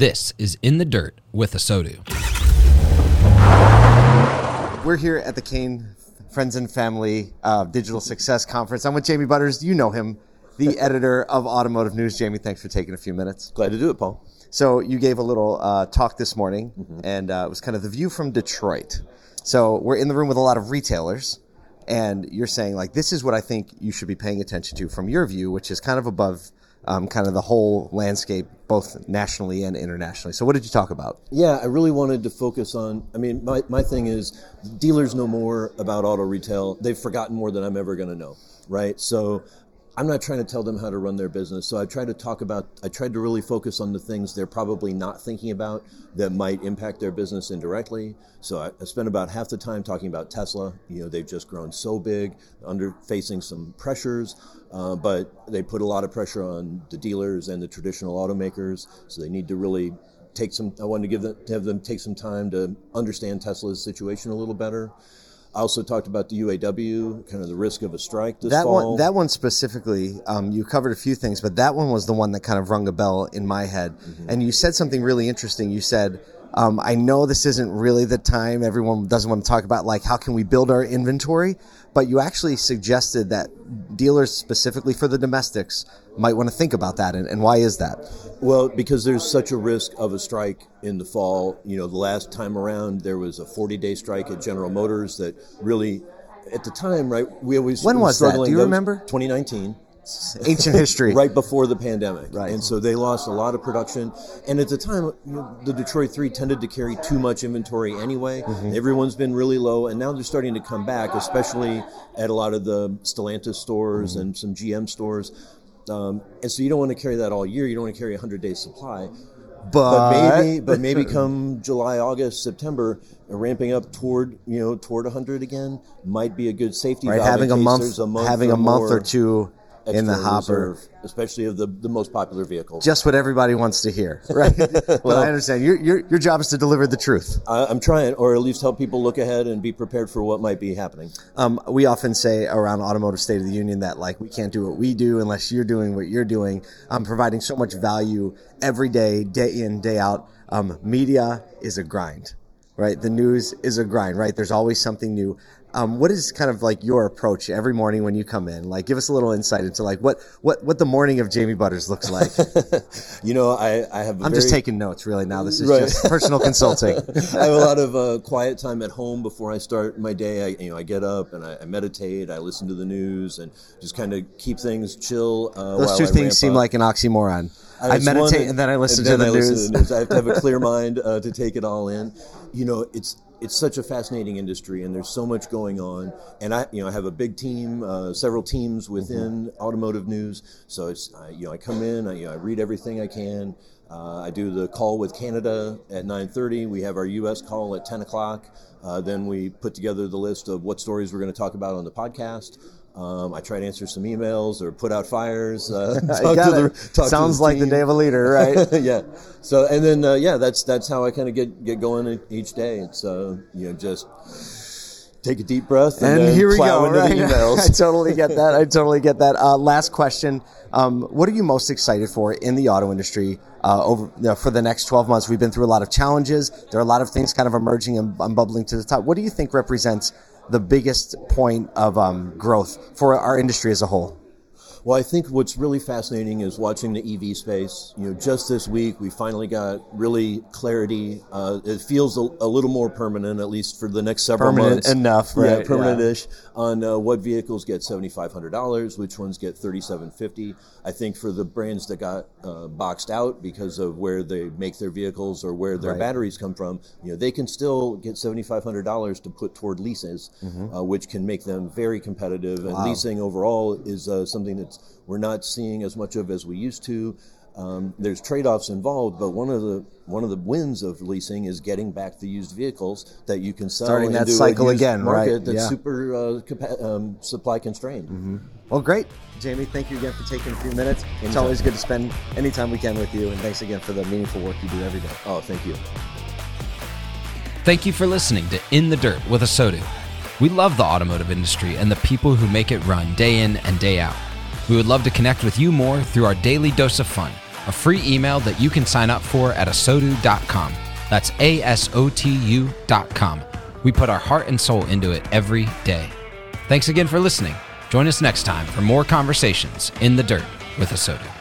This is In the Dirt with ASOTU. We're here at the Kane Friends and Family Digital Success Conference. I'm with Jamie Butters. You know him, the editor of Automotive News. Jamie, thanks for taking a few minutes. Glad to do it, Paul. So you gave a little talk this morning, and it was kind of the view from Detroit. So we're in the room with a lot of retailers, and you're saying, like, this is what I think you should be paying attention to from your view, which is kind of above kind of the whole landscape, both nationally and internationally. So what did you talk about? Yeah, I really wanted to focus on, my thing is dealers know more about auto retail. They've forgotten more than I'm ever going to know, right? So I'm not trying to tell them how to run their business. So I tried to really focus on the things they're probably not thinking about that might impact their business indirectly. So I spent about half the time talking about Tesla. You know, they've just grown so big, facing some pressures, but they put a lot of pressure on the dealers and the traditional automakers. So they need to really have them take some time to understand Tesla's situation a little better. I also talked about the UAW, kind of the risk of a strike this fall. That one specifically, you covered a few things, but that one was the one that kind of rung a bell in my head. Mm-hmm. And you said something really interesting. You said, I know this isn't really the time. Everyone doesn't want to talk about, like, how can we build our inventory? But you actually suggested that dealers, specifically for the domestics, might want to think about that. And why is that? Well, because there's such a risk of a strike in the fall. You know, the last time around, there was a 40-day strike at General Motors that really, at the time, right, we always... When was that? Do you remember? 2019. Ancient history. Right before the pandemic. Right. And so they lost a lot of production. And at the time, the Detroit 3 tended to carry too much inventory anyway. Mm-hmm. Everyone's been really low, and now they're starting to come back, especially at a lot of the Stellantis stores and some GM stores. And so you don't want to carry that all year. You don't want to carry a 100-day supply. But maybe come July, August, September, ramping up toward 100 again might be a good safety valve. Having a month or two. In the hopper, reserve, especially of the most popular vehicles. Just what everybody wants to hear, right? Well, I understand. Your job is to deliver the truth. I'm trying, or at least help people look ahead and be prepared for what might be happening. We often say around Automotive State of the Union that, like, we can't do what we do unless you're doing what you're doing. I'm providing so much value every day, day in, day out. Media is a grind, right? The news is a grind, right? There's always something new. What is kind of like your approach every morning when you come in? Like, give us a little insight into, like, what the morning of Jamie Butters looks like. I'm just taking notes really now. This is just personal consulting. I have a lot of quiet time at home before I start my day. I get up and I meditate. I listen to the news and just kind of keep things chill. Those two things seem like an oxymoron. I meditate and then I listen to the news. I have to have a clear mind to take it all in. You know, it's such a fascinating industry, and there's so much going on. And I have a big team, several teams within Automotive News. So it's, I come in, I read everything I can. I do the call with Canada at 9:30. We have our U.S. call at 10 o'clock. Then we put together the list of what stories we're going to talk about on the podcast. I try to answer some emails or put out fires. Sounds like the day of a leader, right? Yeah. So, and then, that's how I kind of get going each day. It's, just take a deep breath and here we go, right? Emails. I totally get that. Last question. What are you most excited for in the auto industry for the next 12 months? We've been through a lot of challenges. There are a lot of things kind of emerging and bubbling to the top. What do you think represents the biggest point of growth for our industry as a whole? Well, I think what's really fascinating is watching the EV space. You know, just this week, we finally got really clarity. It feels a little more permanent, at least for the next several months. Permanent enough, right? Yeah, permanent-ish on what vehicles get $7,500, which ones get $3,750. I think for the brands that got boxed out because of where they make their vehicles or where their batteries come from, you know, they can still get $7,500 to put toward leases, which can make them very competitive. And leasing overall is something that's we're not seeing as much of as we used to. There's trade-offs involved, but one of the wins of leasing is getting back the used vehicles that you can sell. Starting that cycle again, market right? That's super supply constrained. Mm-hmm. Well, great, Jamie. Thank you again for taking a few minutes. It's always good to spend any time we can with you, and thanks again for the meaningful work you do every day. Oh, thank you. Thank you for listening to In the Dirt with ASOTU. We love the automotive industry and the people who make it run day in and day out. We would love to connect with you more through our daily dose of fun a free email that you can sign up for at asotu.com. That's ASOTU.com. We put our heart and soul into it every day. Thanks again for listening. Join us next time for more conversations in the dirt with ASOTU.